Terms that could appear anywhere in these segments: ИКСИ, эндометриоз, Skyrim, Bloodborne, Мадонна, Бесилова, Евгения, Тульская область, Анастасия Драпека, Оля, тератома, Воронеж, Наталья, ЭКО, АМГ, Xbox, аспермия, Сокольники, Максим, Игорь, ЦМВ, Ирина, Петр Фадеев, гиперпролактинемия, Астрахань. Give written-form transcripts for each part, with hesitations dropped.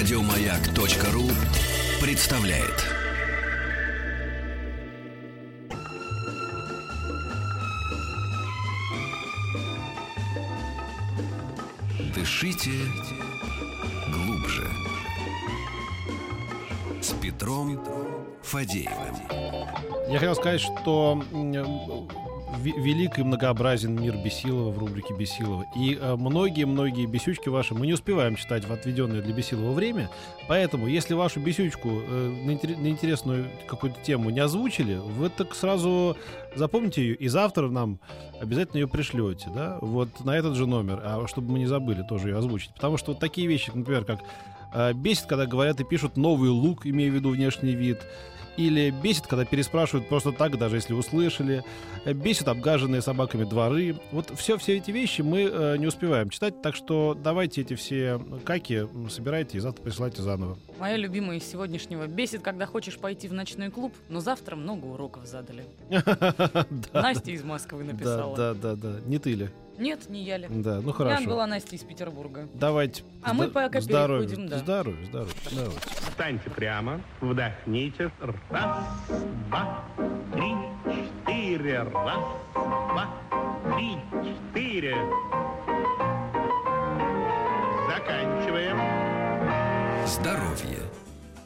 Радиомаяк.ру представляет. Дышите глубже. С Петром Фадеевым. Я хотел сказать, что велик и многообразен мир Бесилова в рубрике «Бесилова». И многие-многие бесючки ваши мы не успеваем читать в отведенное для Бесилова время. Поэтому, если вашу бесючку на интересную какую-то тему не озвучили, вы так сразу запомните ее и завтра нам обязательно ее пришлете, да? Вот на этот же номер, а чтобы мы не забыли тоже ее озвучить. Потому что вот такие вещи, например, как бесит, когда говорят и пишут «новый лук», имея в виду внешний вид. Или бесит, когда переспрашивают просто так, даже если услышали. Бесит обгаженные собаками дворы. Вот все эти вещи мы не успеваем читать. Так что давайте эти все каки собирайте и завтра присылайте заново. Моя любимая из сегодняшнего. Бесит, когда хочешь пойти в ночной клуб, но завтра много уроков задали. Настя из Москвы написала. Да. Не ты ли? Нет, не я ли. Да, ну хорошо. Я была Настя из Петербурга. Давайте. А мы пока переходим. Здоровье. Встаньте прямо, вдохните. Раз, два, три, четыре. Раз, два, три, четыре. Заканчиваем. Здоровье.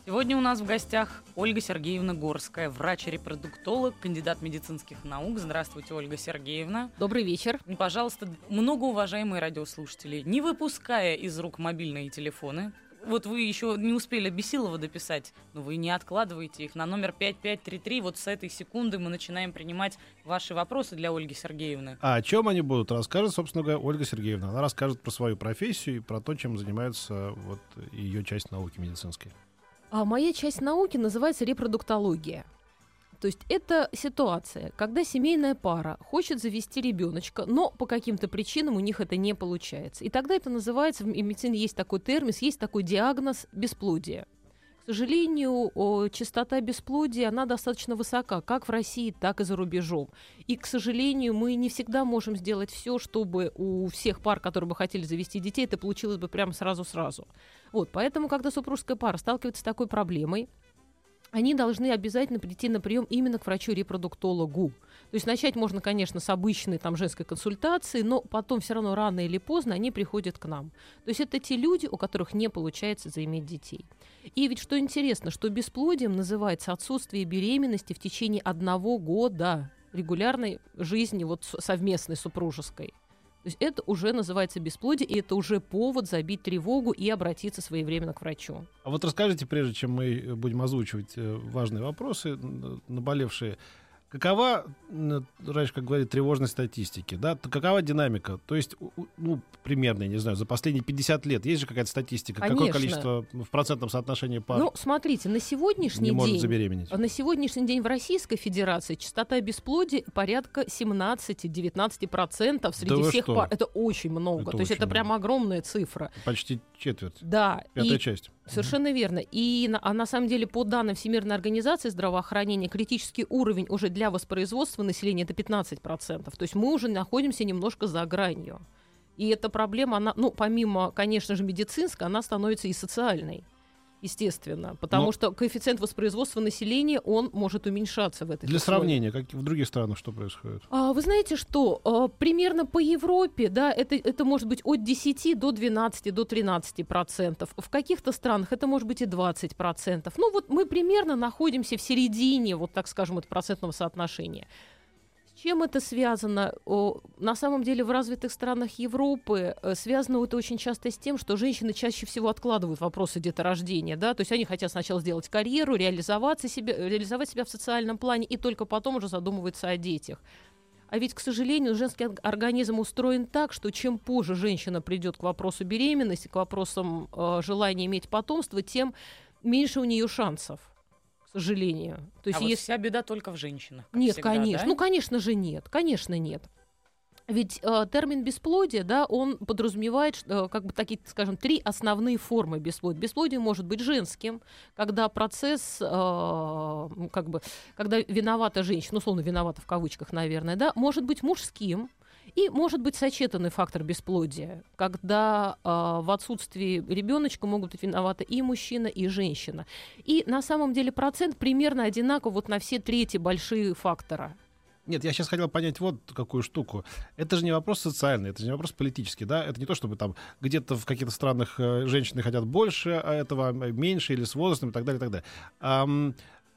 Сегодня у нас в гостях Ольга Сергеевна Горская, врач-репродуктолог, кандидат медицинских наук. Здравствуйте, Ольга Сергеевна. Добрый вечер. Пожалуйста, многоуважаемые радиослушатели, не выпуская из рук мобильные телефоны, вот вы еще не успели Бесилова дописать, но вы не откладываете их на номер 5533. Вот с этой секунды мы начинаем принимать ваши вопросы для Ольги Сергеевны. А о чем они будут, расскажет, собственно говоря, Ольга Сергеевна. Она расскажет про свою профессию и про то, чем занимается вот ее часть науки медицинской. А моя часть науки называется репродуктология. То есть это ситуация, когда семейная пара хочет завести ребеночка, но по каким-то причинам у них это не получается. И тогда это называется, в медицине есть такой термин, есть такой диагноз бесплодия. К сожалению, частота бесплодия, она достаточно высока, как в России, так и за рубежом. И, к сожалению, мы не всегда можем сделать все, чтобы у всех пар, которые бы хотели завести детей, это получилось бы прямо сразу-сразу. Вот, поэтому, когда супружеская пара сталкивается с такой проблемой, они должны обязательно прийти на прием именно к врачу-репродуктологу. То есть начать можно, конечно, с обычной там, женской консультации, но потом все равно рано или поздно они приходят к нам. То есть это те люди, у которых не получается заиметь детей. И ведь что интересно, что бесплодием называется отсутствие беременности в течение 1 года регулярной жизни вот, совместной супружеской. То есть это уже называется бесплодие, и это уже повод забить тревогу и обратиться своевременно к врачу. А вот расскажите, прежде чем мы будем озвучивать важные вопросы, наболевшие, какова, раньше, как говорили, тревожность статистики, да? Какова динамика? То есть, ну, примерно, я не знаю, за последние 50 лет есть же какая-то статистика? Конечно. Какое количество в процентном соотношении пар? Ну, смотрите, на сегодняшний день может забеременеть? На сегодняшний день в Российской Федерации частота бесплодия порядка 17-19% среди всех пар. Это очень много. То есть это прям огромная цифра. Почти четверть. Да. Пятая часть. Совершенно верно. И на самом деле, по данным Всемирной организации здравоохранения, критический уровень уже для воспроизводства населения это 15%. То есть мы уже находимся немножко за гранью. И эта проблема, она, ну, помимо, конечно же, медицинской, она становится и социальной, естественно. Потому что коэффициент воспроизводства населения, он может уменьшаться в этой для условии. Сравнения, как в других странах что происходит? Вы знаете, что примерно по Европе, да, это может быть от 10 до 12, до 13%. В каких-то странах это может быть и 20%. Ну вот мы примерно находимся в середине, вот так скажем, от процентного соотношения. Чем это связано? На самом деле в развитых странах Европы связано это очень часто с тем, что женщины чаще всего откладывают вопросы деторождения. Да? То есть они хотят сначала сделать карьеру, реализовать себя в социальном плане и только потом уже задумываются о детях. А ведь, к сожалению, женский организм устроен так, что чем позже женщина придет к вопросу беременности, к вопросам желания иметь потомство, тем меньше у нее шансов. К сожалению. То есть, а вот если... вся беда только в женщинах. Нет, всегда, конечно. Да? Ну, конечно же, нет. Конечно, нет. Ведь термин бесплодие, да, он подразумевает, как бы такие, скажем, 3 основные формы бесплодия. Бесплодие может быть женским, когда процесс, когда виновата женщина, условно виновата в кавычках, наверное, да, может быть мужским. И может быть сочетанный фактор бесплодия, когда в отсутствии ребеночка могут быть виноваты и мужчина, и женщина. И на самом деле процент примерно одинаков вот на все трети большие фактора. Нет, я сейчас хотел понять вот какую штуку. Это же не вопрос социальный, это же не вопрос политический, да? Это не то, чтобы там где-то в каких-то странах женщины хотят больше, а этого меньше, или с возрастом, и так далее, и так далее.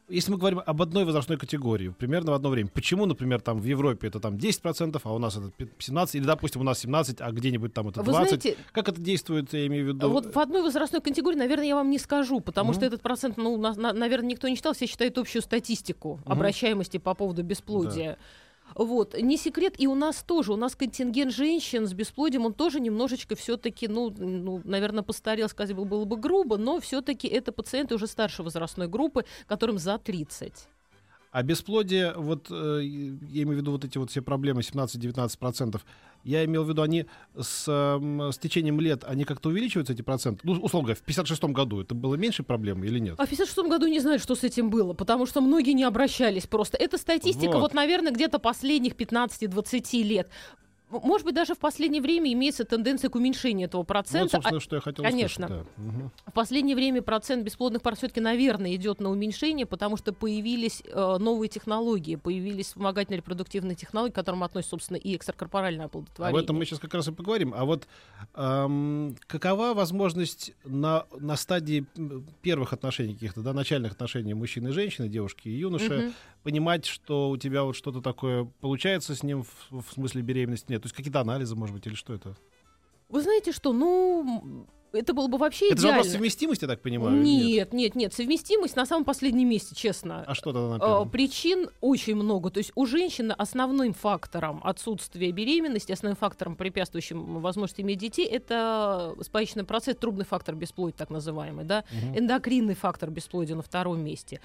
Если мы говорим об одной возрастной категории, примерно в одно время, почему, например, там в Европе это там 10%, а у нас это 17%, или, допустим, у нас 17%, а где-нибудь там это 20%? Вы знаете, как это действует, я имею в виду? Вот в одной возрастной категории, наверное, я вам не скажу, потому что этот процент, ну, наверное, никто не читал, все считают общую статистику обращаемости по поводу бесплодия. Да. Вот, не секрет, и у нас тоже, у нас контингент женщин с бесплодием, он тоже немножечко все-таки, наверное, постарел, сказать было бы грубо, но все-таки это пациенты уже старшей возрастной группы, которым за 30. А бесплодие, вот, я имею в виду вот эти вот все проблемы, 17-19%, я имел в виду, они с течением лет, они как-то увеличиваются, эти проценты? Ну, условно говоря, в 56-м году это было меньше проблем или нет? А в 56-м году не знают, что с этим было, потому что многие не обращались просто. Эта статистика, вот наверное, где-то последних 15-20 лет. Может быть, даже в последнее время имеется тенденция к уменьшению этого процента. Вот, собственно, что я хотел сказать. Конечно. Да. Угу. В последнее время процент бесплодных пар все-таки, наверное, идет на уменьшение, потому что появились новые технологии, появились вспомогательные репродуктивные технологии, к которым относятся, собственно, и экстракорпоральное оплодотворение. Об этом мы сейчас как раз и поговорим. А вот какова возможность на стадии первых отношений каких-то, да, начальных отношений мужчины и женщины, девушки и юноши, понимать, что у тебя вот что-то такое получается с ним в смысле беременности? Нет. То есть какие-то анализы, может быть, или что это? Вы знаете что, это было бы вообще идеально. Это же вопрос совместимости, я так понимаю? Нет. Совместимость на самом последнем месте, честно. А что тогда на первом? Причин очень много. То есть у женщины основным фактором отсутствия беременности, основным фактором, препятствующим возможности иметь детей, это спаечный процесс, трубный фактор бесплодия, так называемый, да? Эндокринный фактор бесплодия на втором месте.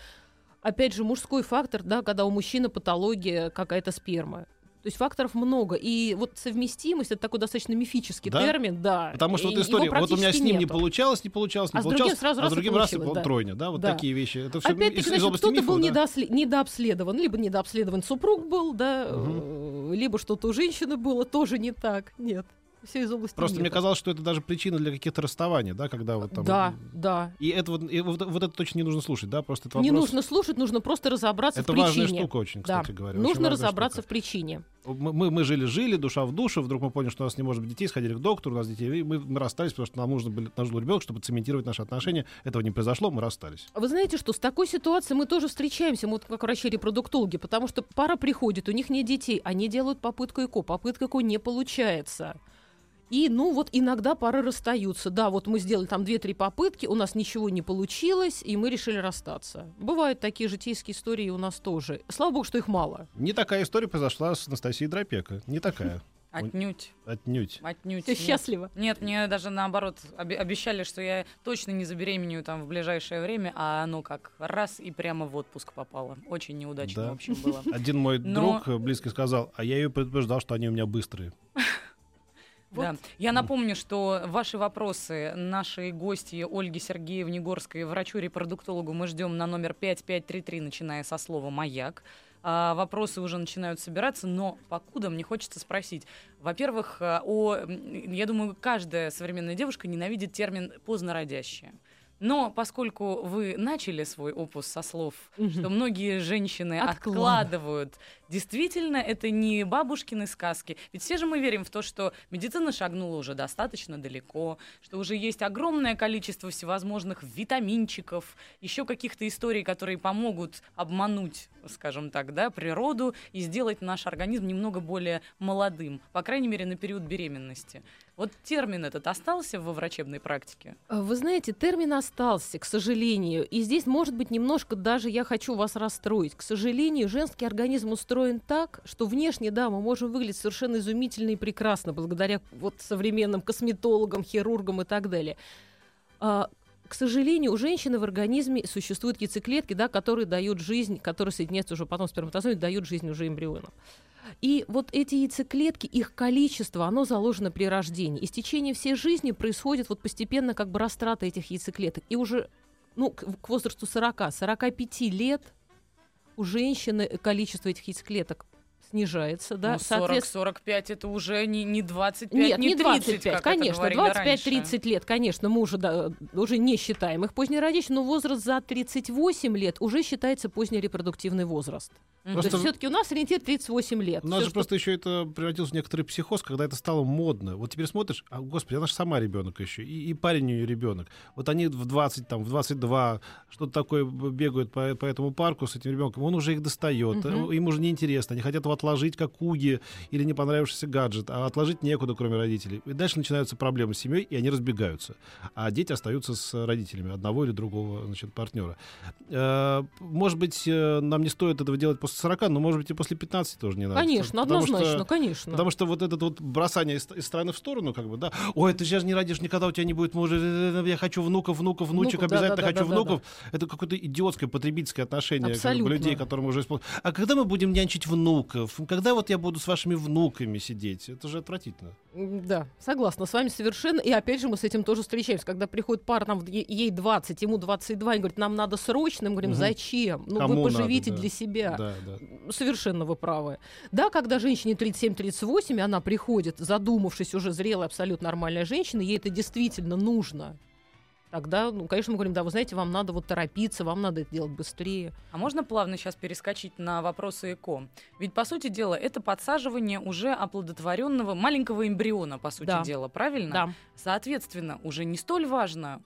Опять же, мужской фактор, да, когда у мужчины патология какая-то спермы. То есть факторов много. И вот совместимость — это такой достаточно мифический термин. Да. Потому что вот история, вот у меня с ним не получалось, а с другим раз он тройня. Да, вот такие вещи. Это все опять-таки, значит, кто-то был недообследован. Либо недообследован супруг был, да, либо что-то у женщины было, тоже не так. Нет. Все из области просто мифа. Мне казалось, что это даже причина для каких-то расставаний, да, когда вот там... Да. И это точно не нужно слушать, да? Просто это вопрос... Не нужно слушать, нужно просто разобраться в причине. Это важная штука очень, кстати говоря. Нужно разобраться в причине. Мы жили-жили, душа в душу, вдруг мы поняли, что у нас не может быть детей, сходили к доктору, у нас детей, и мы расстались, потому что нам нужен был ребенок, чтобы цементировать наши отношения. Этого не произошло, мы расстались. Вы знаете, что с такой ситуацией мы тоже встречаемся, мы как врачи-репродуктологи, потому что пара приходит, у них нет детей, они делают попытку ЭКО, попытка ЭКО не получается. И, вот иногда пары расстаются. Да, вот мы сделали там 2-3 попытки, у нас ничего не получилось, и мы решили расстаться. Бывают такие житейские истории у нас тоже. Слава богу, что их мало. Не такая история произошла с Анастасией Драпека. Не такая. Отнюдь. Ты счастлива? Нет, мне даже наоборот обещали, что я точно не забеременею там в ближайшее время, а оно как раз и прямо в отпуск попало. Очень неудачно, в общем, было. Один мой друг близкий сказал, а я ее предупреждал, что они у меня быстрые. Да. Я напомню, что ваши вопросы нашей гости Ольге Сергеевне Горской, врачу-репродуктологу, мы ждем на номер 5533, начиная со слова «Маяк». Вопросы уже начинают собираться, но покуда мне хочется спросить. Во-первых, я думаю, каждая современная девушка ненавидит термин «позднородящая». Но поскольку вы начали свой опус со слов, что многие женщины откладывают, действительно, это не бабушкины сказки. Ведь все же мы верим в то, что медицина шагнула уже достаточно далеко, что уже есть огромное количество всевозможных витаминчиков, еще каких-то историй, которые помогут обмануть, скажем так, да, природу и сделать наш организм немного более молодым, по крайней мере, на период беременности. Вот термин этот остался во врачебной практике? Вы знаете, термин остался, к сожалению. И здесь, может быть, немножко даже я хочу вас расстроить. К сожалению, женский организм устроен так, что внешне, да, мы можем выглядеть совершенно изумительно и прекрасно, благодаря вот современным косметологам, хирургам и так далее. К сожалению, у женщины в организме существуют яйцеклетки, да, которые дают жизнь, которые соединяются уже потом с сперматозоидом, дают жизнь уже эмбрионам. И вот эти яйцеклетки, их количество, оно заложено при рождении. И с течением всей жизни происходит вот постепенно как бы растрата этих яйцеклеток. И уже к возрасту 40-45 лет у женщины количество этих яйцеклеток снижается. Да? Ну, 40-45 это уже не 25, нет, не 30, 25, конечно. 25-30 лет, конечно, мы уже, да, уже не считаем их позднеродящим, но возраст за 38 лет уже считается позднерепродуктивный возраст. Просто... То есть все-таки у нас ориентир 38 лет. У нас просто еще это превратилось в некоторый психоз, когда это стало модно. Вот теперь смотришь, а, господи, она же сама ребенок еще, и парень у нее ребенок. Вот они в 20, там, в 22 что-то такое бегают по этому парку с этим ребенком, он уже их достает, им уже неинтересно, они хотят его отложить как уги или не понравившийся гаджет, а отложить некуда, кроме родителей. И дальше начинаются проблемы с семьей, и они разбегаются. А дети остаются с родителями одного или другого, значит, партнера. Может быть, нам не стоит этого делать после 40, но, может быть, и после 15 тоже не надо. Конечно, однозначно, конечно. Потому что вот это вот бросание из стороны в сторону, как бы, да, ой, ты сейчас не родишь, никогда у тебя не будет мужа, я хочу внуков, внучек, обязательно хочу внуков. Это какое-то идиотское потребительское отношение к людей, которым уже используют. А когда мы будем нянчить внуков? Когда вот я буду с вашими внуками сидеть? Это же отвратительно. Да, согласна с вами совершенно. И опять же мы с этим тоже встречаемся. Когда приходит пара, там, ей 20, ему 22, и говорит, нам надо срочно. Мы говорим, зачем? Ну, кому вы поживите надо, для себя. Да. Совершенно вы правы. Да, когда женщине 37-38, она приходит, задумавшись, уже зрелая, абсолютно нормальная женщина, ей это действительно нужно. Тогда, ну, конечно, мы говорим, да, вы знаете, вам надо вот торопиться, вам надо это делать быстрее. А можно плавно сейчас перескочить на вопросы ЭКО? Ведь, по сути дела, это подсаживание уже оплодотворенного маленького эмбриона, по сути дела, правильно? Да. Соответственно, уже не столь важно,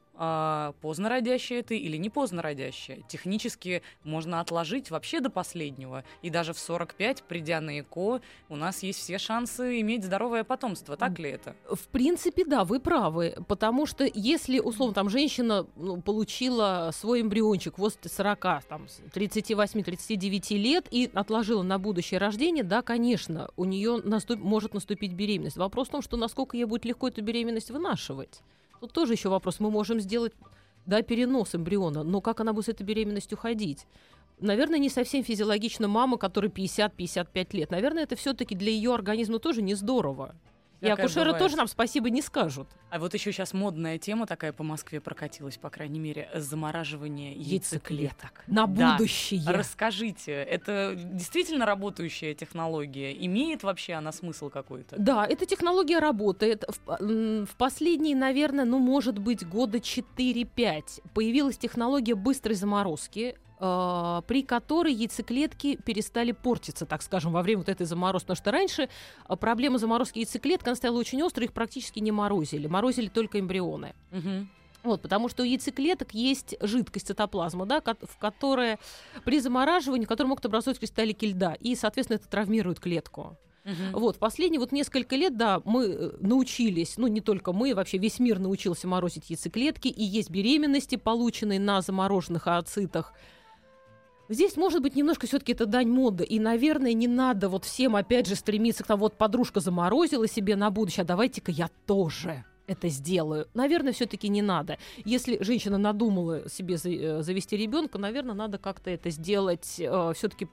поздно родящая ты или не поздно родящая. Технически можно отложить вообще до последнего. И даже в 45, придя на ЭКО, у нас есть все шансы иметь здоровое потомство. Так ли это? В принципе, да, вы правы. Потому что если, условно, там женщина получила свой эмбриончик возле 40, там, 38-39 лет и отложила на будущее рождение, да, конечно, у нее может наступить беременность. Вопрос в том, что насколько ей будет легко эту беременность вынашивать. Тут тоже еще вопрос. Мы можем сделать, да, перенос эмбриона, но как она будет с этой беременностью ходить? Наверное, не совсем физиологично мама, которой 50-55 лет. Наверное, это все-таки для ее организма тоже не здорово. И акушеры тоже нам спасибо не скажут. А вот еще сейчас модная тема такая по Москве прокатилась, по крайней мере, замораживание яйцеклеток. На будущее. Да. Расскажите, это действительно работающая технология? Имеет вообще она смысл какой-то? Да, эта технология работает. В последние, наверное, ну, может быть, года 4-5 появилась технология быстрой заморозки, при которой яйцеклетки перестали портиться, так скажем, во время вот этой заморозки. Потому что раньше проблема заморозки яйцеклеток, она стояла очень остро, их практически не морозили. Морозили только эмбрионы. Угу. Вот, потому что у яйцеклеток есть жидкость, цитоплазма, да, в которой при замораживании, в которой могут образовывать кристаллики льда. И, соответственно, это травмирует клетку. Угу. Вот, последние вот несколько лет, да, мы научились, ну, не только мы, вообще весь мир научился морозить яйцеклетки. И есть беременности, полученные на замороженных ооцитах. Здесь, может быть, немножко все-таки это дань моды. И, наверное, не надо вот всем опять же стремиться к тому, вот подружка заморозила себе на будущее, а давайте-ка я тоже это сделаю. Наверное, все-таки не надо. Если женщина надумала себе завести ребенка, наверное, надо как-то это сделать все-таки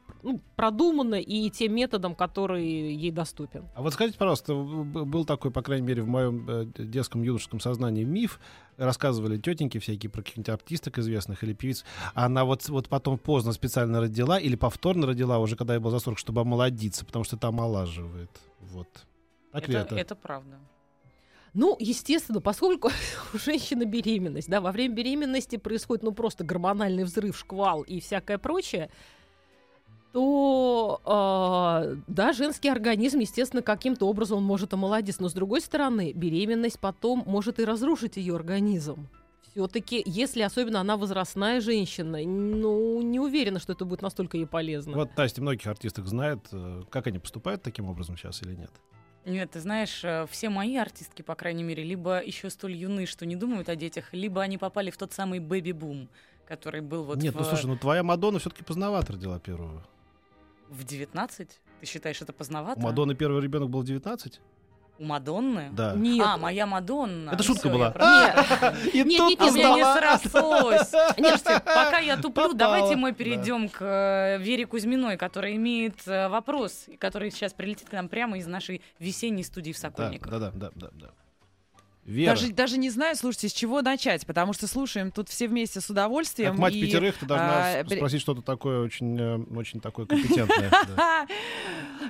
продуманно и тем методом, который ей доступен. А вот скажите, пожалуйста, был такой, по крайней мере, в моем детском юношеском сознании миф. Рассказывали тетеньки всякие про каких-нибудь артисток известных или певиц. Она вот потом поздно специально родила или повторно родила уже, когда ей было за 40, чтобы омолодиться, потому что это омолаживает. Вот. Так ли это? Это правда. Ну, естественно, поскольку у женщины беременность, да, во время беременности происходит, ну, просто гормональный взрыв, шквал и всякое прочее, то, да, женский организм, естественно, каким-то образом он может омолодиться. Но, с другой стороны, беременность потом может и разрушить ее организм. Все-таки, если особенно она возрастная женщина, ну, не уверена, что это будет настолько ей полезно. Вот, Настя, многих артисток знает, как они поступают таким образом сейчас или нет? Нет, ты знаешь, все мои артистки, по крайней мере, либо еще столь юны, что не думают о детях, либо они попали в тот самый бэби-бум, который был вот... Нет, ну слушай, ну твоя Мадонна все-таки поздновато родила первую. В 19? Ты считаешь, это поздновато? У Мадонны первый ребенок был в 19? У Мадонны? Да. Нет. А, моя Мадонна. Это шутка была. Нет, у меня не срослось. Нет, пока я туплю, давайте мы перейдем к Вере Кузьминой, которая имеет вопрос, который сейчас прилетит к нам прямо из нашей весенней студии в Сокольниках. Да. Вера. Даже не знаю, слушайте, с чего начать, потому что слушаем тут все вместе с удовольствием. Как мать пятерых, ты должна спросить что-то такое очень, очень такое компетентное.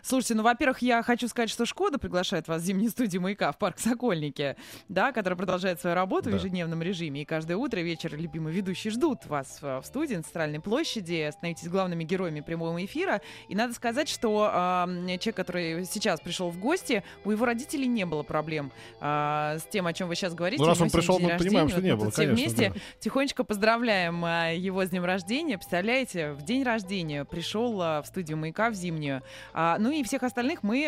Слушайте, ну, во-первых, я хочу сказать, что Шкода приглашает вас в зимнюю студию «Маяка» в парк Сокольники, да, который продолжает свою работу в ежедневном режиме. И каждое утро и вечер любимые ведущие ждут вас в студии на Центральной площади. Становитесь главными героями прямого эфира. И надо сказать, что человек, который сейчас пришел в гости, у его родителей не было проблем с тем, о чем вы сейчас говорите. Ну, раз он пришел, мы понимаем, что не было, конечно. Все вместе тихонечко поздравляем его с днем рождения. Представляете, в день рождения пришел в студию «Маяка» в зимнюю. Ну и всех остальных мы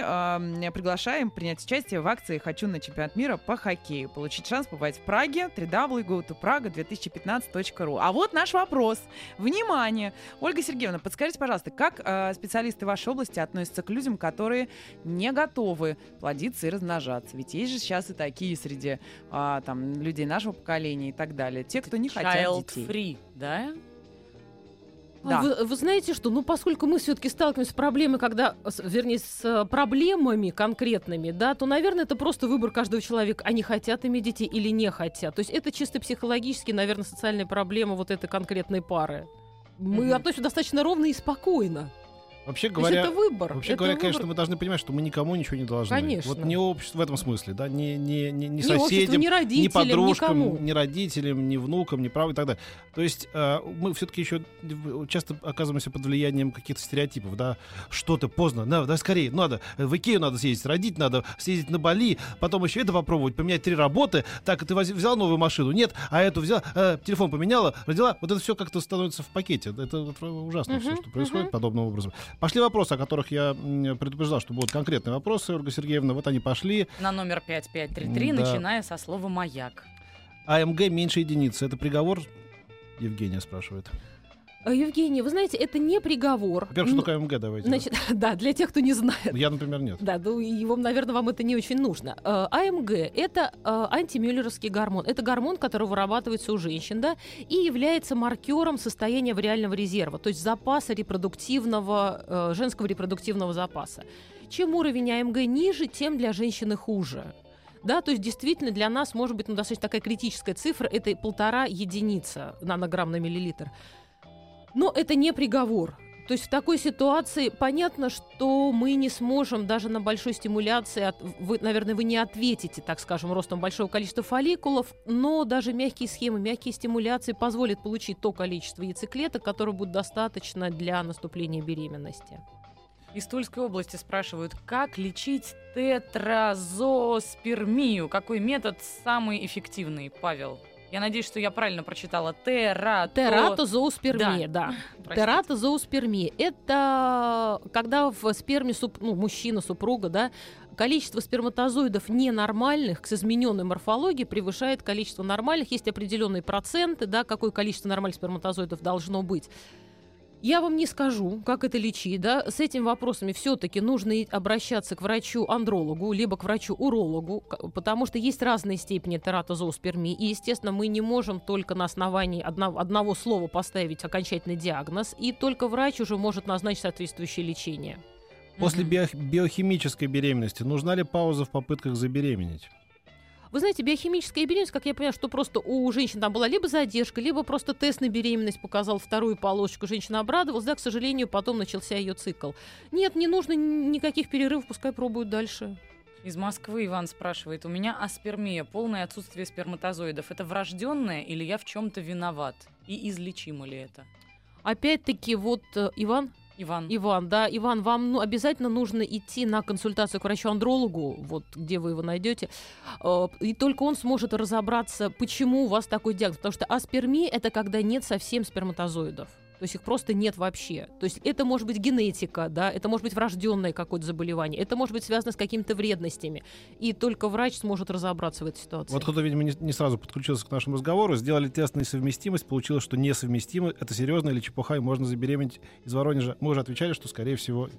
приглашаем принять участие в акции «Хочу на чемпионат мира по хоккею». Получить шанс побывать в Праге. www.go2praga2015.ru. А вот наш вопрос. Внимание! Ольга Сергеевна, подскажите, пожалуйста, как специалисты вашей области относятся к людям, которые не готовы плодиться и размножаться? Ведь есть же сейчас и такие среди там, людей нашего поколения и так далее. Те, кто не хотят детей. Child free, да? Да. Вы знаете что, ну поскольку мы все-таки сталкиваемся с проблемой, с проблемами конкретными, да, то, наверное, это просто выбор каждого человека, они хотят иметь детей или не хотят. То есть это чисто психологически, наверное, социальная проблема вот этой конкретной пары. Мы относимся достаточно ровно и спокойно. Вообще говоря, это выбор. Конечно, мы должны понимать, что мы никому ничего не должны. Конечно. Вот не обществу в этом смысле, да, не соседям, не подружкам, никому. Не родителям, не внукам, не праву и так далее. То есть мы все-таки еще часто оказываемся под влиянием каких-то стереотипов, да, что-то поздно, да, скорее, надо, в Икею надо съездить, родить надо, съездить на Бали, потом еще это попробовать, поменять 3 работы, так, ты взял новую машину, нет, а эту взял, телефон поменяла, родила, вот это все как-то становится в пакете, это ужасно все, что происходит подобным образом. Пошли вопросы, о которых я предупреждал, что будут конкретные вопросы, Ольга Сергеевна. Вот они пошли. На номер 5533, начиная со слова «маяк». АМГ меньше единицы. Это приговор? Евгения спрашивает. Евгения, вы знаете, это не приговор. Во-первых, что такое АМГ, давайте. Значит, да, для тех, кто не знает. Я, например, нет. Да, ну, его, наверное, вам это не очень нужно. АМГ — это антимюллеровский гормон. Это гормон, который вырабатывается у женщин, да, и является маркером состояния вариального резерва, то есть запаса репродуктивного, женского репродуктивного запаса. Чем уровень АМГ ниже, тем для женщины хуже. Да, то есть действительно для нас, может быть, достаточно такая критическая цифра — это 1,5 единица нанограмм на миллилитр. Но это не приговор. То есть в такой ситуации понятно, что мы не сможем даже на большой стимуляции, вы не ответите, так скажем, ростом большого количества фолликулов, но даже мягкие схемы, мягкие стимуляции позволят получить то количество яйцеклеток, которое будет достаточно для наступления беременности. Из Тульской области спрашивают, как лечить тетразоспермию? Какой метод самый эффективный, Павел? Я надеюсь, что я правильно прочитала. Тератозооспермия, да. Тератозооспермия. Это когда в сперме мужчины, супруга, да, количество сперматозоидов ненормальных с измененной морфологией превышает количество нормальных. Есть определенные проценты, да, какое количество нормальных сперматозоидов должно быть. Я вам не скажу, как это лечить, да, с этими вопросами все-таки нужно обращаться к врачу-андрологу, либо к врачу-урологу, потому что есть разные степени тератозооспермии, и, естественно, мы не можем только на основании одного слова поставить окончательный диагноз, и только врач уже может назначить соответствующее лечение. После биохимической беременности нужна ли пауза в попытках забеременеть? Вы знаете, биохимическая беременность, как я понимаю, что просто у женщин там была либо задержка, либо просто тест на беременность показал 2-ю полосочку, женщина обрадовалась, да, к сожалению, потом начался ее цикл. Нет, не нужно никаких перерывов, пускай пробуют дальше. Из Москвы Иван спрашивает, у меня аспермия, полное отсутствие сперматозоидов, это врожденное или я в чем-то виноват? И излечимо ли это? Опять-таки, Иван, вам обязательно нужно идти на консультацию к врачу-андрологу, вот где вы его найдете, и только он сможет разобраться, почему у вас такой диагноз, потому что аспермия — это когда нет совсем сперматозоидов, то есть их просто нет вообще, то есть это может быть генетика, да, это может быть врожденное какое-то заболевание, это может быть связано с какими-то вредностями, и только врач сможет разобраться в этой ситуации. Вот кто-то, видимо, не сразу подключился к нашему разговору, сделали тест на несовместимость, получилось, что несовместимо, это серьезно или чепуха, и можно забеременеть из Воронежа. Мы уже отвечали, что, скорее всего,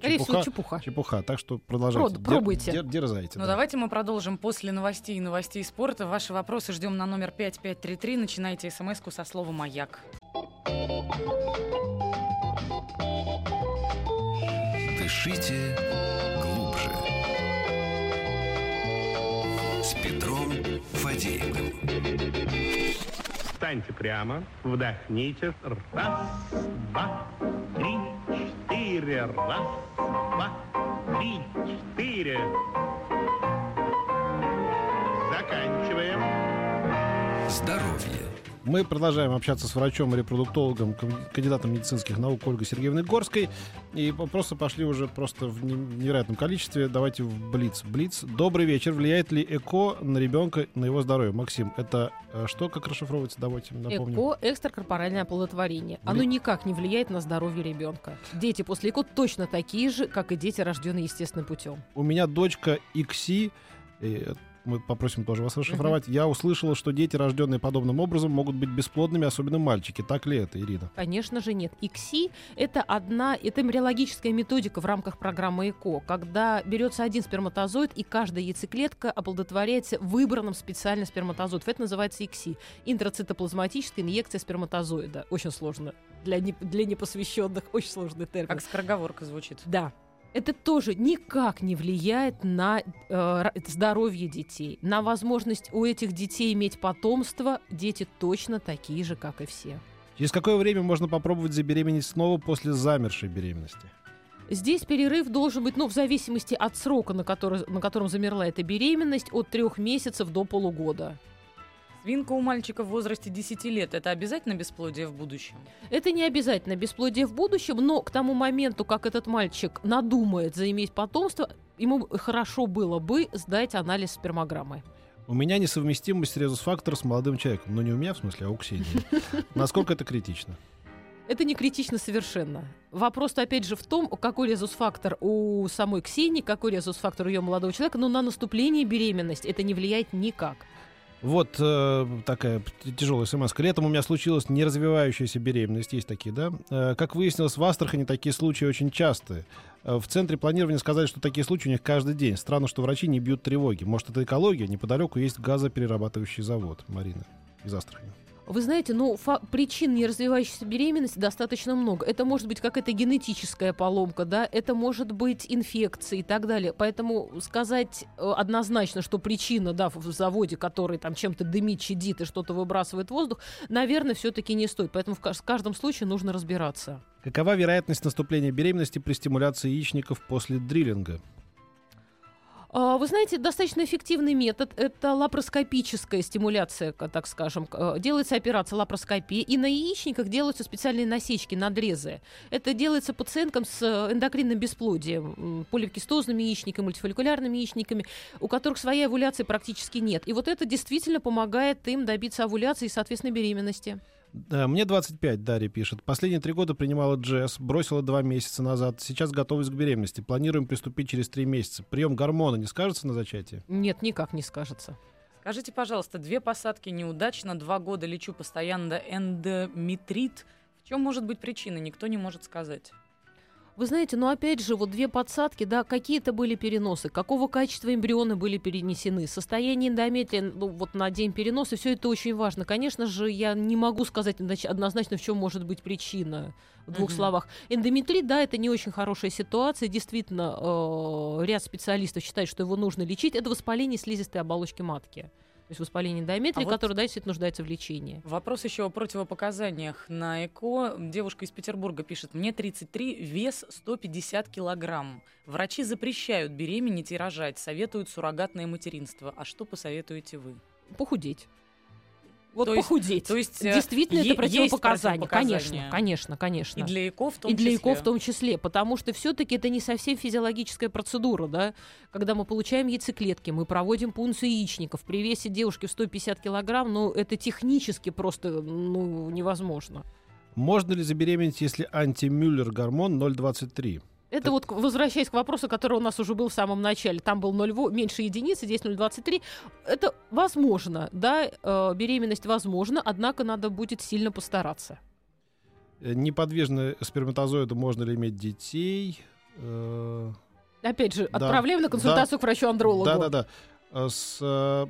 чепуха, так что продолжайте. Пробуйте. Дерзайте. Давайте мы продолжим после новостей и новостей спорта. Ваши вопросы ждем на номер 5533, начинайте смс-ку со слова «Маяк». Дышите глубже. С Петром Фадеевым. Встаньте прямо, вдохните. Раз, два, три, четыре. Раз, два, три. 3, 4. Заканчиваем. Здоровье. Мы продолжаем общаться с врачом и репродуктологом, кандидатом медицинских наук Ольгой Сергеевной Горской. И вопросы пошли уже просто в невероятном количестве. Давайте в блиц. Блиц. Добрый вечер. Влияет ли ЭКО на ребенка, на его здоровье? Максим, это что, как расшифровывается? Давайте напомним. ЭКО – экстракорпоральное оплодотворение. Оно никак не влияет на здоровье ребенка. Дети после ЭКО точно такие же, как и дети, рожденные естественным путем. У меня дочка ИКСИ. Мы попросим тоже вас расшифровать. Я услышала, что дети, рожденные подобным образом, могут быть бесплодными, особенно мальчики. Так ли это, Ирина? Конечно же нет. ИКСИ – это эмбриологическая методика в рамках программы ЭКО, когда берется один сперматозоид, и каждая яйцеклетка оплодотворяется выбранным специально сперматозоидом. Это называется ИКСИ – интрацитоплазматическая инъекция сперматозоида. Очень сложно. Для непосвященных очень сложный термин. Как скороговорка звучит. Да. Это тоже никак не влияет на здоровье детей, на возможность у этих детей иметь потомство. Дети точно такие же, как и все. Через какое время можно попробовать забеременеть снова после замершей беременности? Здесь перерыв должен быть, в зависимости от срока, на котором замерла эта беременность, от 3 месяцев до полугода. Свинка у мальчика в возрасте 10 лет – это обязательно бесплодие в будущем? Это не обязательно бесплодие в будущем, но к тому моменту, как этот мальчик надумает заиметь потомство, ему хорошо было бы сдать анализ спермограммы. У меня несовместимость резус-фактора с молодым человеком. Но не у меня, в смысле, а у Ксении. Насколько это критично? Это не критично совершенно. Вопрос, опять же, в том, какой резус-фактор у самой Ксении, какой резус-фактор у ее молодого человека, но на наступление беременности это не влияет никак. Вот такая тяжелая смс-ка. Летом у меня случилась неразвивающаяся беременность. Есть такие, да? Как выяснилось, в Астрахани такие случаи очень частые. В центре планирования сказали, что такие случаи у них каждый день. Странно, что врачи не бьют тревоги. Может, это экология? Неподалеку есть газоперерабатывающий завод. Марина из Астрахани. Вы знаете, причин неразвивающейся беременности достаточно много. Это может быть какая-то генетическая поломка, да, это может быть инфекции и так далее. Поэтому сказать однозначно, что причина, да, в заводе, который там чем-то дымит, чадит и что-то выбрасывает в воздух, наверное, все-таки не стоит. Поэтому в каждом случае нужно разбираться. Какова вероятность наступления беременности при стимуляции яичников после дриллинга? Вы знаете, достаточно эффективный метод. Это лапароскопическая стимуляция, так скажем. Делается операция лапароскопии, и на яичниках делаются специальные насечки, надрезы. Это делается пациенткам с эндокринным бесплодием, поликистозными яичниками, мультифолликулярными яичниками, у которых своей овуляции практически нет. И вот это действительно помогает им добиться овуляции и, соответственно, беременности. Мне 25, Дарья пишет. Последние 3 года принимала джесс, бросила 2 месяца назад. Сейчас готовлюсь к беременности. Планируем приступить через 3 месяца. Прием гормона не скажется на зачатии? Нет, никак не скажется. Скажите, пожалуйста, 2 посадки неудачно, 2 года лечу постоянно эндометрит. В чем может быть причина? Никто не может сказать. Вы знаете, опять же, 2 подсадки, да, какие-то были переносы, какого качества эмбрионы были перенесены, состояние эндометрия, на день переноса, все это очень важно. Конечно же, я не могу сказать однозначно, в чем может быть причина, в 2 словах. Эндометрит, да, это не очень хорошая ситуация, действительно, ряд специалистов считает, что его нужно лечить, это воспаление слизистой оболочки матки. То есть воспаление эндометрия, которое, да, действительно нуждается в лечении. Вопрос еще о противопоказаниях на ЭКО. Девушка из Петербурга пишет. Мне 33, вес 150 килограмм. Врачи запрещают беременеть и рожать, советуют суррогатное материнство. А что посоветуете вы? Похудеть. Похудеть. То есть, действительно, это противопоказание. Конечно. И для ЭКО в том числе. Потому что все-таки это не совсем физиологическая процедура, да? Когда мы получаем яйцеклетки, мы проводим пункцию яичников. При весе девушки в 150 килограмм, это технически просто невозможно. Можно ли забеременеть, если антимюллер-гормон 0,23? Это возвращаясь к вопросу, который у нас уже был в самом начале. Там был 0, меньше единицы, здесь 0,23. Это возможно, да, беременность возможна, однако надо будет сильно постараться. Неподвижно сперматозоиду, можно ли иметь детей? Опять же, отправляем на консультацию к врачу-андрологу. Какова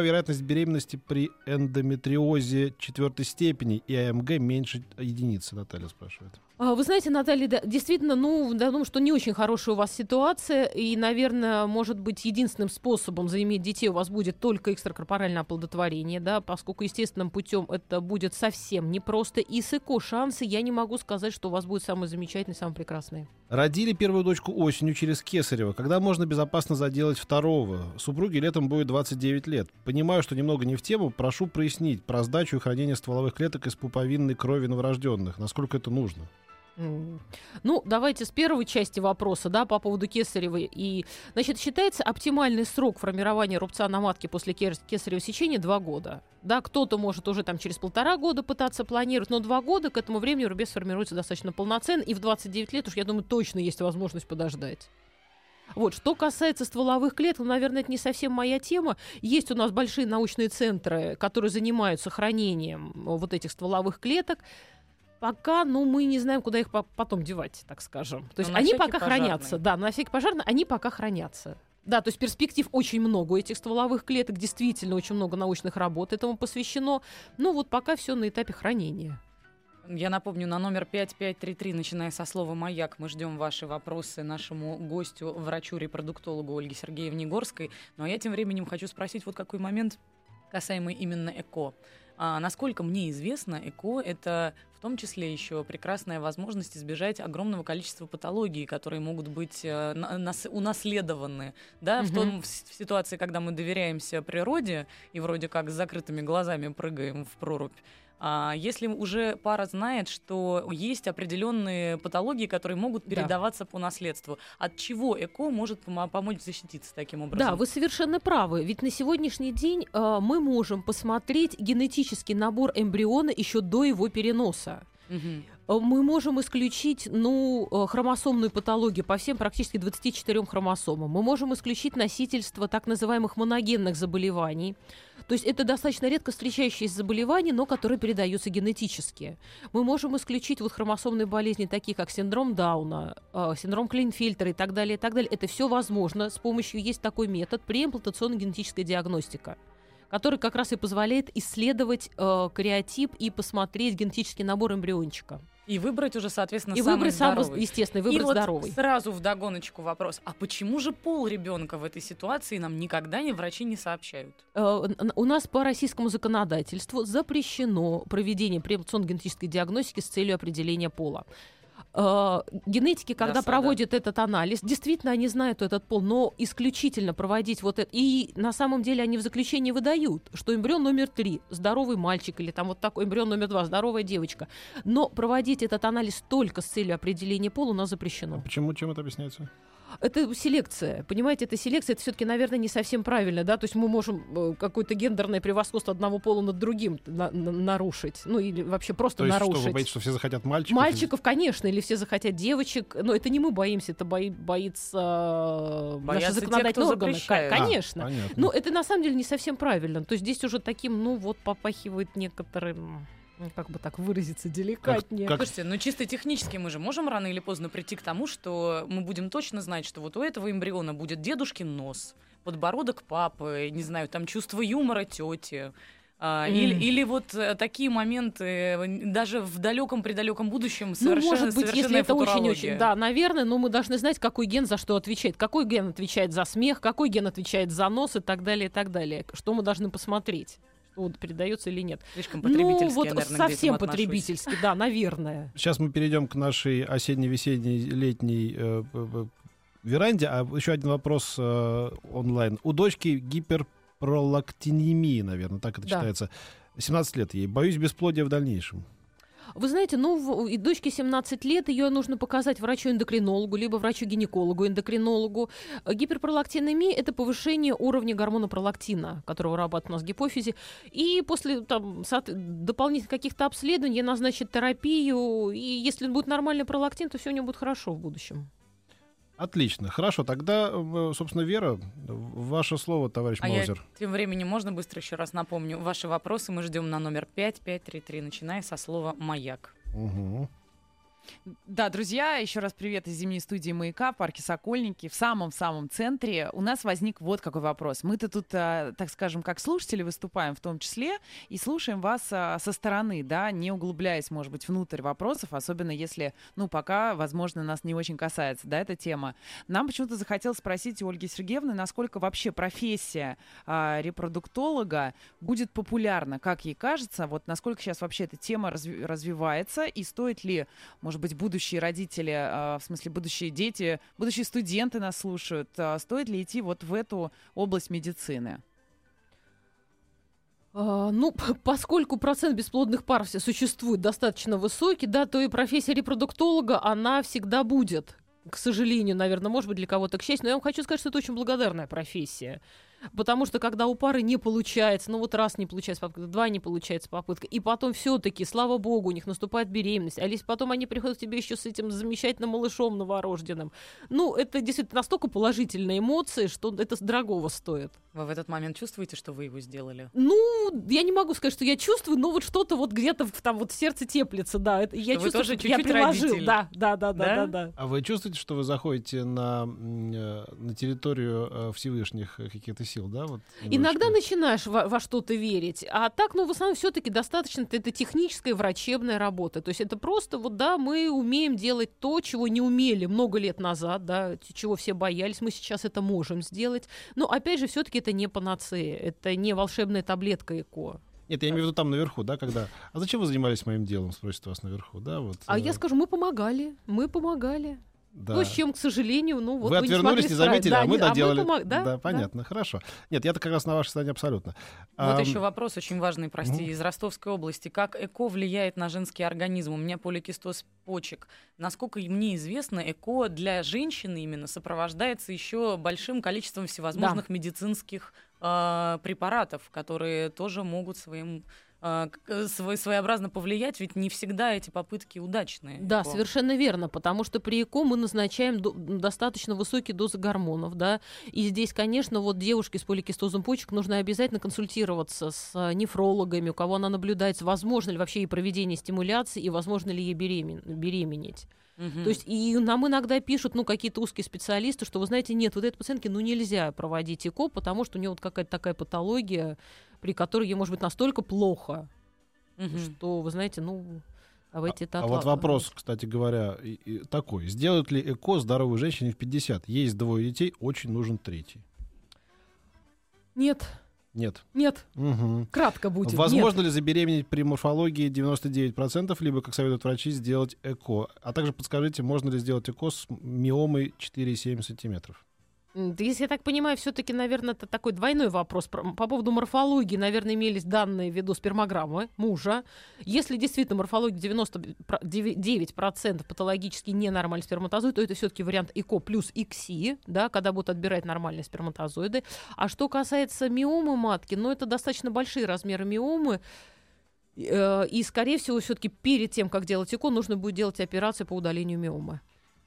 вероятность беременности при эндометриозе 4-й степени и АМГ меньше единицы, Наталья спрашивает. Вы знаете, Наталья, да, действительно, ну, думаю, что не очень хорошая у вас ситуация, и, наверное, может быть, единственным способом заиметь детей у вас будет только экстракорпоральное оплодотворение, да, поскольку естественным путем это будет совсем непросто. И с ЭКО шансы, я не могу сказать, что у вас будут самые замечательные, самые прекрасные. Родили первую дочку осенью через кесарево. Когда можно безопасно заделать второго? Супруге летом будет 29 лет. Понимаю, что немного не в тему. Прошу прояснить про сдачу и хранение стволовых клеток из пуповинной крови новорожденных. Насколько это нужно? Ну, давайте с первой части вопроса, да, по поводу кесаревой. И, значит, считается оптимальный срок формирования рубца на матке после кесаревого сечения 2 года. Да, кто-то может уже там через 1,5 года пытаться планировать, но 2 года к этому времени рубец формируется достаточно полноценно, и в 29 лет уж, я думаю, точно есть возможность подождать. Вот, что касается стволовых клеток, наверное, это не совсем моя тема. Есть у нас большие научные центры, которые занимаются хранением вот этих стволовых клеток. Пока, ну, мы не знаем, куда их потом девать, так скажем. То есть они пока хранятся. Да, на всякий пожарный они пока хранятся. Да, то есть перспектив очень много у этих стволовых клеток. Действительно, очень много научных работ этому посвящено. Ну, вот пока все на этапе хранения. Я напомню, на номер 5533, начиная со слова «Маяк», мы ждем ваши вопросы нашему гостю, врачу-репродуктологу Ольге Сергеевне Горской. Ну, а я тем временем хочу спросить, вот какой момент, касаемый именно ЭКО. Насколько мне известно, ЭКО – это в том числе еще прекрасная возможность избежать огромного количества патологий, которые могут быть унаследованы. Да, в ситуации, когда мы доверяемся природе и вроде как с закрытыми глазами прыгаем в прорубь. Если уже пара знает, что есть определенные патологии, которые могут передаваться по наследству, от чего ЭКО может помочь защититься таким образом? Да, вы совершенно правы. Ведь на сегодняшний день мы можем посмотреть генетический набор эмбриона еще до его переноса. Угу. Мы можем исключить, ну, хромосомную патологию по всем практически 24 хромосомам. Мы можем исключить носительство так называемых моногенных заболеваний. То есть это достаточно редко встречающиеся заболевания, но которые передаются генетически. Мы можем исключить вот хромосомные болезни, такие как синдром Дауна, синдром Клейнфельтера и так далее, и так далее. Это все возможно с помощью, есть такой метод, преимплантационно-генетическая диагностика, который как раз и позволяет исследовать кариотип и посмотреть генетический набор эмбриончика. И выбрать уже, соответственно, и самый здоровый. Естественно, выбрать здоровый. И вот сразу вдогоночку вопрос. А почему же пол ребенка в этой ситуации нам никогда врачи не сообщают? У нас по российскому законодательству запрещено проведение преимплантационно-генетической диагностики с целью определения пола. Генетики, когда проводят этот анализ, действительно, они знают этот пол, но исключительно проводить вот это. И на самом деле они в заключении выдают, что эмбрион номер 3 – здоровый мальчик, или там вот такой эмбрион номер 2 – здоровая девочка. Но проводить этот анализ только с целью определения пола у нас запрещено. А почему? Чем это объясняется? Это селекция, понимаете, это селекция, это все-таки, наверное, не совсем правильно, да, то есть мы можем какое-то гендерное превосходство одного пола над другим нарушить, ну или вообще просто нарушить. То есть что, вы боитесь, что все захотят мальчиков? Мальчиков, конечно, или все захотят девочек, но это не мы боимся, это боятся наши законодательные органы, конечно. Но это на самом деле не совсем правильно, то есть здесь уже таким, ну вот, попахивает некоторым... Как бы так выразиться деликатнее. Слушайте, ну чисто технически мы же можем рано или поздно прийти к тому, что мы будем точно знать, что вот у этого эмбриона будет дедушкин нос, подбородок папы, не знаю, там чувство юмора тети. Или вот такие моменты даже в далеком-предалеком будущем совершенно, может быть, если это очень-очень, да, наверное, но мы должны знать, какой ген за что отвечает. Какой ген отвечает за смех, какой ген отвечает за нос и так далее, и так далее. Что мы должны посмотреть? Передается или нет. Слишком потребительски, ну, вот я, наверное, совсем потребительски, да, наверное. Сейчас мы перейдем к нашей осенне-весенней летней веранде. А еще один вопрос онлайн. У дочки гиперпролактинемия, наверное, так это читается. 17 лет ей. Боюсь бесплодия в дальнейшем. Вы знаете, ну, и дочке 17 лет, ее нужно показать врачу-эндокринологу, либо врачу-гинекологу-эндокринологу. Гиперпролактинемия – это повышение уровня гормона пролактина, который вырабатывает у нас в гипофизе. И после там, дополнительных каких-то обследований назначат терапию. И если будет нормальный пролактин, то все у него будет хорошо в будущем. Отлично. Хорошо. Тогда, собственно, Вера, ваше слово, товарищ Маузер. Я тем временем, можно быстро еще раз напомню, ваши вопросы мы ждем на номер 5533, начиная со слова «Маяк». Угу. Да, друзья, еще раз привет из зимней студии «Маяка» в парке Сокольники, в самом-самом центре. У нас возник вот какой вопрос. Мы-то тут, так скажем, как слушатели выступаем в том числе и слушаем вас со стороны, да, не углубляясь, может быть, внутрь вопросов, особенно если, ну, пока, возможно, нас не очень касается, да, эта тема. Нам почему-то захотелось спросить у Ольги Сергеевны, насколько вообще профессия репродуктолога будет популярна, как ей кажется, вот насколько сейчас вообще эта тема развивается и стоит ли, может быть, будущие родители, в смысле будущие дети, будущие студенты нас слушают. Стоит ли идти вот в эту область медицины? Ну, поскольку процент бесплодных пар существует достаточно высокий, да, то и профессия репродуктолога, она всегда будет. К сожалению, наверное, может быть, для кого-то к счастью. Но я вам хочу сказать, что это очень благодарная профессия. Потому что когда у пары не получается, ну вот раз не получается попытка, два не получается попытка, и потом все-таки, слава богу, у них наступает беременность, а если потом они приходят к тебе еще с этим замечательным малышом новорожденным, ну это действительно настолько положительные эмоции, что это дорогого стоит. Вы в этот момент чувствуете, что вы его сделали? Ну, я не могу сказать, что я чувствую, но вот что-то вот где-то там вот в сердце теплится, да, это, я чувствую, что я приложил, да. А вы чувствуете, что вы заходите на территорию Всевышних каких-то сил, да? Вот, иногда начинаешь во что-то верить, а так, ну, в основном все-таки достаточно это техническая врачебная работа, то есть это просто вот, да, мы умеем делать то, чего не умели много лет назад, да, чего все боялись, мы сейчас это можем сделать, но, опять же, все-таки это не панацея, это не волшебная таблетка ЭКО. Нет, я имею в виду там наверху, да, когда... А зачем вы занимались моим делом, спросит вас наверху, да? Вот, я скажу, мы помогали. Да. Ну, с чем, к сожалению, ну вот вы отвернулись, не заметили, да, а мы доделали. Да, понятно, да. Хорошо. Нет, я-то как раз на вашей стороне абсолютно. Вот еще вопрос очень важный, прости, из Ростовской области. Как ЭКО влияет на женский организм? У меня поликистоз почек. Насколько мне известно, ЭКО для женщины именно сопровождается еще большим количеством всевозможных медицинских препаратов, которые тоже могут своеобразно повлиять, ведь не всегда эти попытки удачные. Да, совершенно верно, потому что при ЭКО мы назначаем достаточно высокие дозы гормонов, да, и здесь, конечно, вот девушке с поликистозом почек нужно обязательно консультироваться с нефрологами, у кого она наблюдается, возможно ли вообще ей проведение стимуляции и возможно ли ей беременеть. То есть и нам иногда пишут, ну, какие-то узкие специалисты, что, вы знаете, нет, вот этой пациентке, ну, нельзя проводить ЭКО, потому что у нее вот какая-то такая патология, при которой ей может быть настолько плохо, что, вы знаете, ну, давайте это отложим. А вот вопрос, кстати говоря, такой. Сделают ли ЭКО здоровой женщине в 50? Есть двое детей, очень нужен третий. Нет. Кратко будет. Возможно ли забеременеть при морфологии 99%, либо, как советуют врачи, сделать ЭКО? А также подскажите, можно ли сделать ЭКО с миомой 4,7 сантиметров? Если я так понимаю, все-таки, наверное, это такой двойной вопрос. По поводу морфологии, наверное, имелись данные в виду спермограммы мужа. Если действительно морфология 99% патологически ненормальный сперматозоид, то это все-таки вариант ЭКО плюс ИКСИ, да, когда будут отбирать нормальные сперматозоиды. А что касается миомы матки, ну, это достаточно большие размеры миомы. И, скорее всего, все-таки перед тем, как делать ЭКО, нужно будет делать операцию по удалению миомы.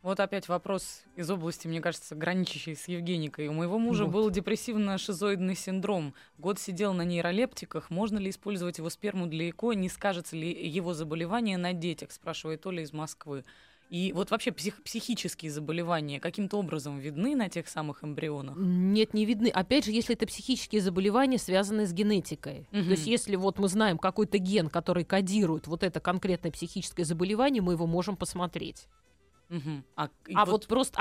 Вот опять вопрос из области, мне кажется, граничащей с Евгеникой. У моего мужа был депрессивно-шизоидный синдром. Год сидел на нейролептиках. Можно ли использовать его сперму для ЭКО? Не скажется ли его заболевание на детях? Спрашивает Оля из Москвы. И вот вообще психические заболевания каким-то образом видны на тех самых эмбрионах? Нет, не видны. Опять же, если это психические заболевания, связанные с генетикой. То есть если вот мы знаем какой-то ген, который кодирует вот это конкретное психическое заболевание, мы его можем посмотреть. А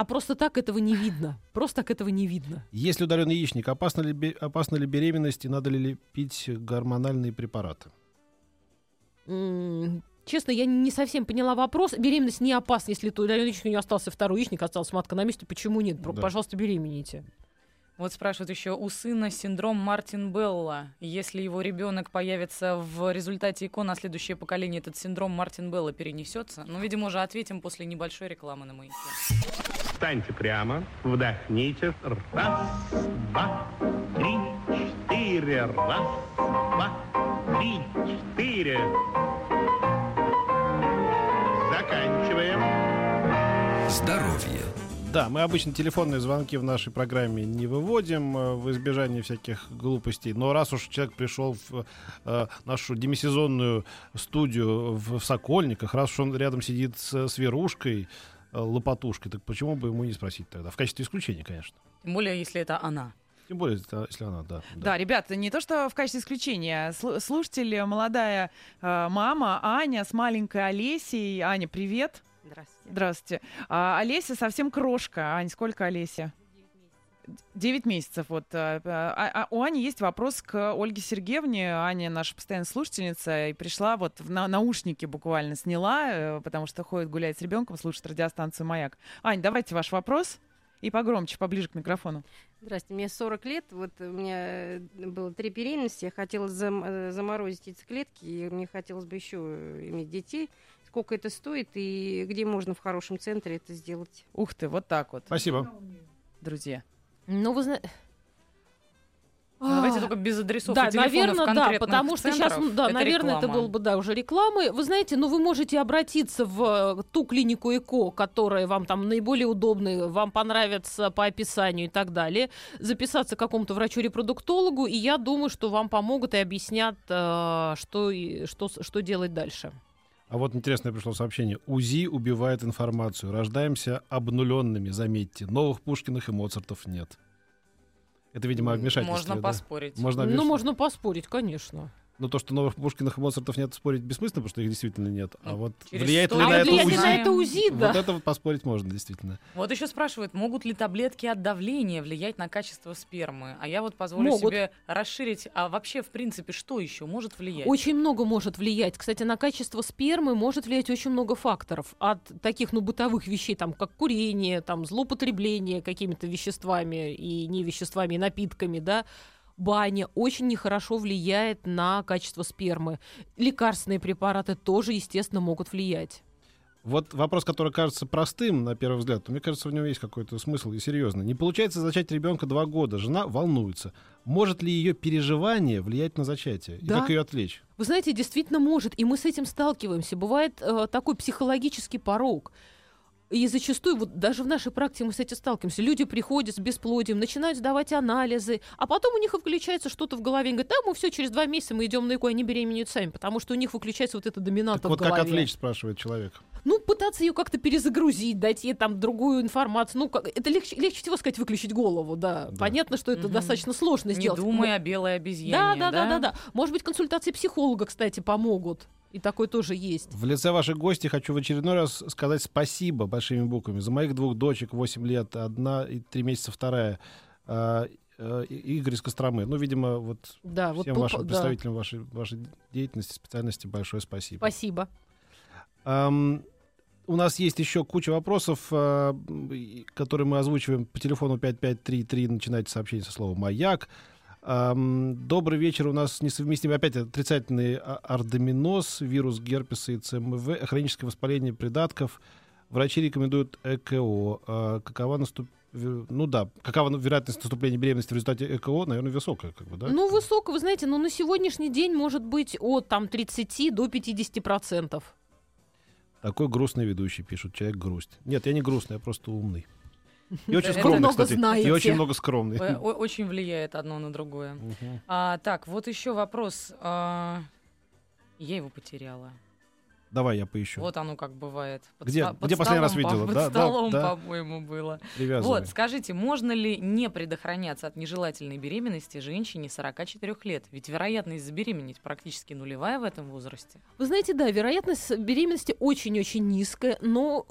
просто так этого не видно. Если удален яичник, опасна ли беременность и надо ли пить гормональные препараты? Честно, я не совсем поняла вопрос. Беременность не опасна, если удален яичник, у нее остался второй яичник, осталась матка на месте. Почему нет? Да. Пожалуйста, беременейте. Вот спрашивают еще, у сына синдром Мартин-Белла. Если его ребенок появится в результате ЭКО на следующее поколение, этот синдром Мартин-Белла перенесется? Ну, видимо, уже ответим после небольшой рекламы на Маяке. Встаньте прямо, вдохните. Раз, два, три, четыре. Раз, два, три, четыре. Заканчиваем. Здоровье. Да, мы обычно телефонные звонки в нашей программе не выводим в избежание всяких глупостей. Но раз уж человек пришел в нашу демисезонную студию в Сокольниках, раз уж он рядом сидит с Верушкой, Лопатушкой, так почему бы ему не спросить тогда? В качестве исключения, конечно. Тем более, если это она. Тем более, если она, да. Да, ребята, не то что в качестве исключения. Слушатель, молодая мама Аня с маленькой Олесей. Аня, привет. Здравствуйте. Здравствуйте. Олеся совсем крошка. Ань, сколько Олесе? 9 месяцев. Вот. У Ани есть вопрос к Ольге Сергеевне. Аня наша постоянная слушательница и пришла вот в наушники буквально сняла, потому что ходит гуляет с ребенком, слушает радиостанцию «Маяк». Ань, давайте ваш вопрос. И погромче, поближе к микрофону. Здравствуйте, мне 40 лет. Вот у меня было 3 беременности. Я хотела заморозить яйцеклетки, и мне хотелось бы еще иметь детей. Сколько это стоит и где можно в хорошем центре это сделать? Ух ты, вот так вот. Спасибо. Друзья. Ну, вы знаете... Давайте только без адресов и телефонов конкретных центров. Да, потому что сейчас, наверное, это было бы уже рекламой. Вы знаете, вы можете обратиться в ту клинику ЭКО, которая вам там наиболее удобна, вам понравится по описанию и так далее, записаться к какому-то врачу-репродуктологу, и я думаю, что вам помогут и объяснят, что делать дальше. А вот интересное пришло сообщение. УЗИ убивает информацию. Рождаемся обнуленными, заметьте. Новых Пушкиных и Моцартов нет. Это, видимо, вмешательство. Можно поспорить. Да? Можно поспорить, конечно. Но то, что новых Пушкиных и Моцартов нет, спорить бессмысленно, потому что их действительно нет. А вот влияет ли на это УЗИ? Да. Вот это поспорить можно, действительно. Вот еще спрашивают, могут ли таблетки от давления влиять на качество спермы? А я позволю себе расширить. А вообще, в принципе, что еще может влиять? Очень много может влиять. Кстати, на качество спермы может влиять очень много факторов. От таких, бытовых вещей, как курение, злоупотребление какими-то веществами и не веществами, и напитками, да, баня очень нехорошо влияет на качество спермы. Лекарственные препараты тоже, естественно, могут влиять. Вот вопрос, который кажется простым на первый взгляд, мне кажется, в нем есть какой-то смысл и серьезный. Не получается зачать ребенка 2 года. Жена волнуется. Может ли ее переживание влиять на зачатие? Да. И как ее отвлечь? Вы знаете, действительно может. И мы с этим сталкиваемся. Бывает такой психологический порог. И зачастую, даже в нашей практике мы с этим сталкиваемся. Люди приходят с бесплодием, начинают сдавать анализы, а потом у них выключается что-то в голове. Они говорят, мы все, через 2 месяца мы идем на ЭКО, они беременеют сами, потому что у них выключается эта доминанта в голове. Как отвлечь, спрашивает человек? Пытаться ее как-то перезагрузить, дать ей другую информацию. Это легче всего сказать, выключить голову, да. Понятно, что это достаточно сложно сделать. Не думай о белой обезьяне. Да. Может быть, консультации психолога, кстати, помогут. И такой тоже есть. В лице ваших гостей хочу в очередной раз сказать спасибо большими буквами за моих 2 дочек, 8 лет, 1 и 3 месяца, 2. Игорь из Костромы. Видимо, всем вашим представителям вашей деятельности, специальности большое спасибо. Спасибо. У нас есть еще куча вопросов, которые мы озвучиваем по телефону 5533. Начинайте сообщение со слова «Маяк». Добрый вечер, у нас несовместимый опять отрицательный ардоминоз, вирус герпеса и ЦМВ, хроническое воспаление придатков. Врачи рекомендуют ЭКО. Какова вероятность наступления беременности в результате ЭКО? Наверное, высокая. Высокая, вы знаете, на сегодняшний день может быть от 30 до 50%. Такой грустный ведущий, пишут, человек грусть. Нет, я не грустный, я просто умный. И очень скромный, кстати. Знаете. И очень много скромный. Очень влияет одно на другое. Угу. Вот еще вопрос. Я его потеряла. Давай я поищу. Вот оно как бывает. Где последний раз видела? Под столом, по-моему, было. Скажите, можно ли не предохраняться от нежелательной беременности женщине 44 лет? Ведь вероятность забеременеть практически нулевая в этом возрасте. Вы знаете, да, вероятность беременности очень-очень низкая, но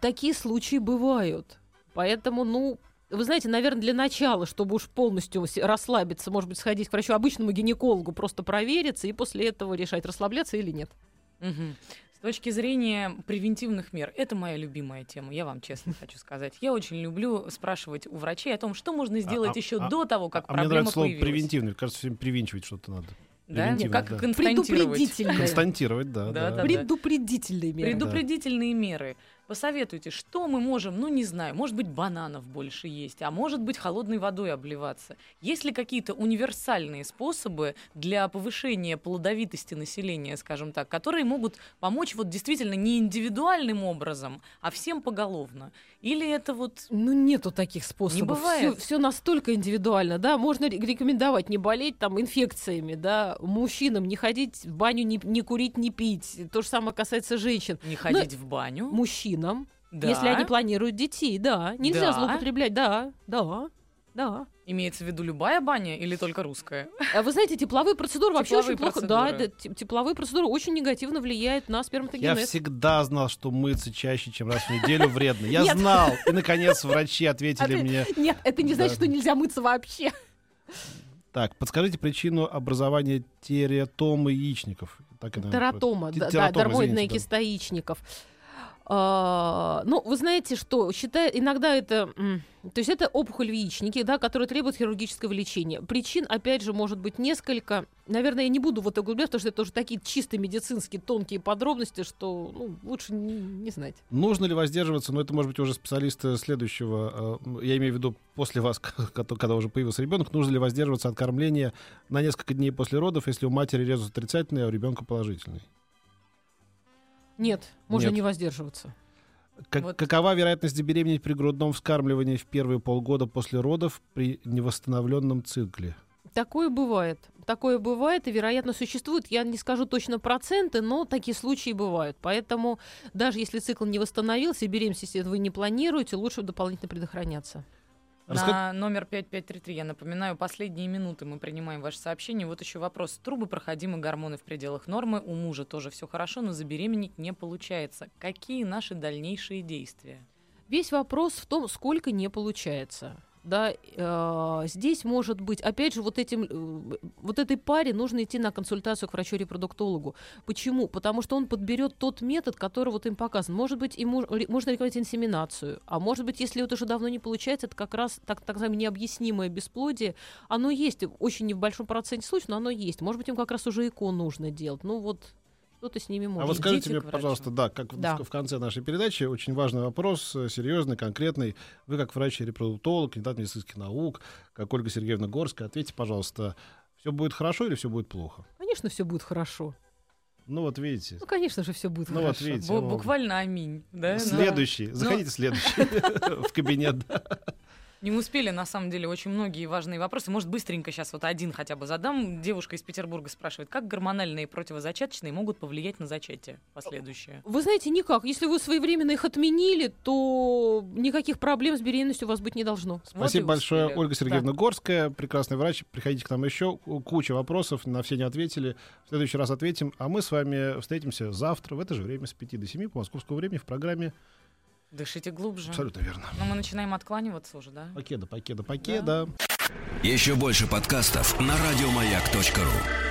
такие случаи бывают. Поэтому, вы знаете, наверное, для начала, чтобы уж полностью расслабиться, может быть, сходить к врачу, обычному гинекологу, просто провериться и после этого решать, расслабляться или нет. Угу. С точки зрения превентивных мер, это моя любимая тема, я вам честно хочу сказать. Я очень люблю спрашивать у врачей о том, что можно сделать еще до того, как проблема появилась. Мне нравится слово «превентивный», кажется, всем привинчивать что-то надо. Да? Как константировать. Предупредительные меры. Посоветуйте, что мы можем, ну не знаю, может быть, бананов больше есть, а может быть, холодной водой обливаться. Есть ли какие-то универсальные способы для повышения плодовитости населения, скажем так, которые могут помочь вот действительно не индивидуальным образом, а всем поголовно? Или это вот... Ну нету таких способов. Не бывает. Все настолько индивидуально, да, можно рекомендовать не болеть там инфекциями, да, мужчинам не ходить в баню, не курить, не пить. То же самое касается женщин. Не ходить в баню. Мужчин. Да. Если они планируют детей, да. Нельзя злоупотреблять, да. Имеется в виду любая баня или только русская? Вы знаете, тепловые процедуры вообще очень плохо. Да, тепловые процедуры очень негативно влияют на сперматогенез. Я всегда знал, что мыться чаще, чем раз в неделю, вредно. Я знал. И, наконец, врачи ответили мне. Нет, это не значит, что нельзя мыться вообще. Так, подскажите причину образования тератомы яичников. Тератома, да, дермоидная киста яичников. Ну, вы знаете, что считаю, иногда это... То есть это опухоль в яичнике, да, которая требует хирургического лечения. Причин, опять же, может быть несколько. Наверное, я не буду в это углубляться, потому что это уже такие чисто медицинские тонкие подробности, что лучше не знать. Нужно ли воздерживаться? Но это, может быть, уже специалисты следующего. Я имею в виду после вас, когда уже появился ребенок, нужно ли воздерживаться от кормления на несколько дней после родов, если у матери резус отрицательный, а у ребенка положительный? Нет, можно не воздерживаться. Какова вероятность забеременеть при грудном вскармливании в первые полгода после родов при невосстановленном цикле? Такое бывает, и, вероятно, существует. Я не скажу точно проценты, но такие случаи бывают. Поэтому даже если цикл не восстановился, беременность, если вы не планируете, лучше дополнительно предохраняться. На номер 5533, я напоминаю, последние минуты мы принимаем ваши сообщения. Вот еще вопрос. Трубы проходимы, гормоны в пределах нормы. У мужа тоже все хорошо, но забеременеть не получается. Какие наши дальнейшие действия? Весь вопрос в том, сколько не получается. Да, здесь может быть, опять же, этой паре нужно идти на консультацию к врачу-репродуктологу. Почему? Потому что он подберет тот метод, который им показан. Может быть, ему можно рекомендовать инсеминацию, а может быть, если это уже давно не получается, это как раз так называемое необъяснимое бесплодие. Оно есть, очень не в большом проценте случаев, но оно есть. Может быть, им как раз уже ЭКО нужно делать. Что-то с ними можно. А вот скажите мне, пожалуйста, в конце нашей передачи очень важный вопрос, серьезный, конкретный. Вы, как врач-репродуктолог, кандидат медицинских наук, как Ольга Сергеевна Горская, ответьте, пожалуйста, все будет хорошо или все будет плохо? Конечно, все будет хорошо. Видите. Конечно же, все будет хорошо. Видите, буквально аминь. Да? Следующий. Заходите следующий в кабинет. Не успели, на самом деле, очень многие важные вопросы. Может, быстренько сейчас один хотя бы задам. Девушка из Петербурга спрашивает, как гормональные противозачаточные могут повлиять на зачатие последующее? Вы знаете, никак. Если вы своевременно их отменили, то никаких проблем с беременностью у вас быть не должно. Спасибо большое, Ольга Сергеевна Горская, прекрасный врач. Приходите к нам еще. Куча вопросов, на все не ответили. В следующий раз ответим. А мы с вами встретимся завтра в это же время с 5 до 7 по московскому времени в программе «Дышите глубже». Абсолютно верно. Но мы начинаем откланиваться уже, да? Покеда. Еще больше подкастов на радиомаяк.ру.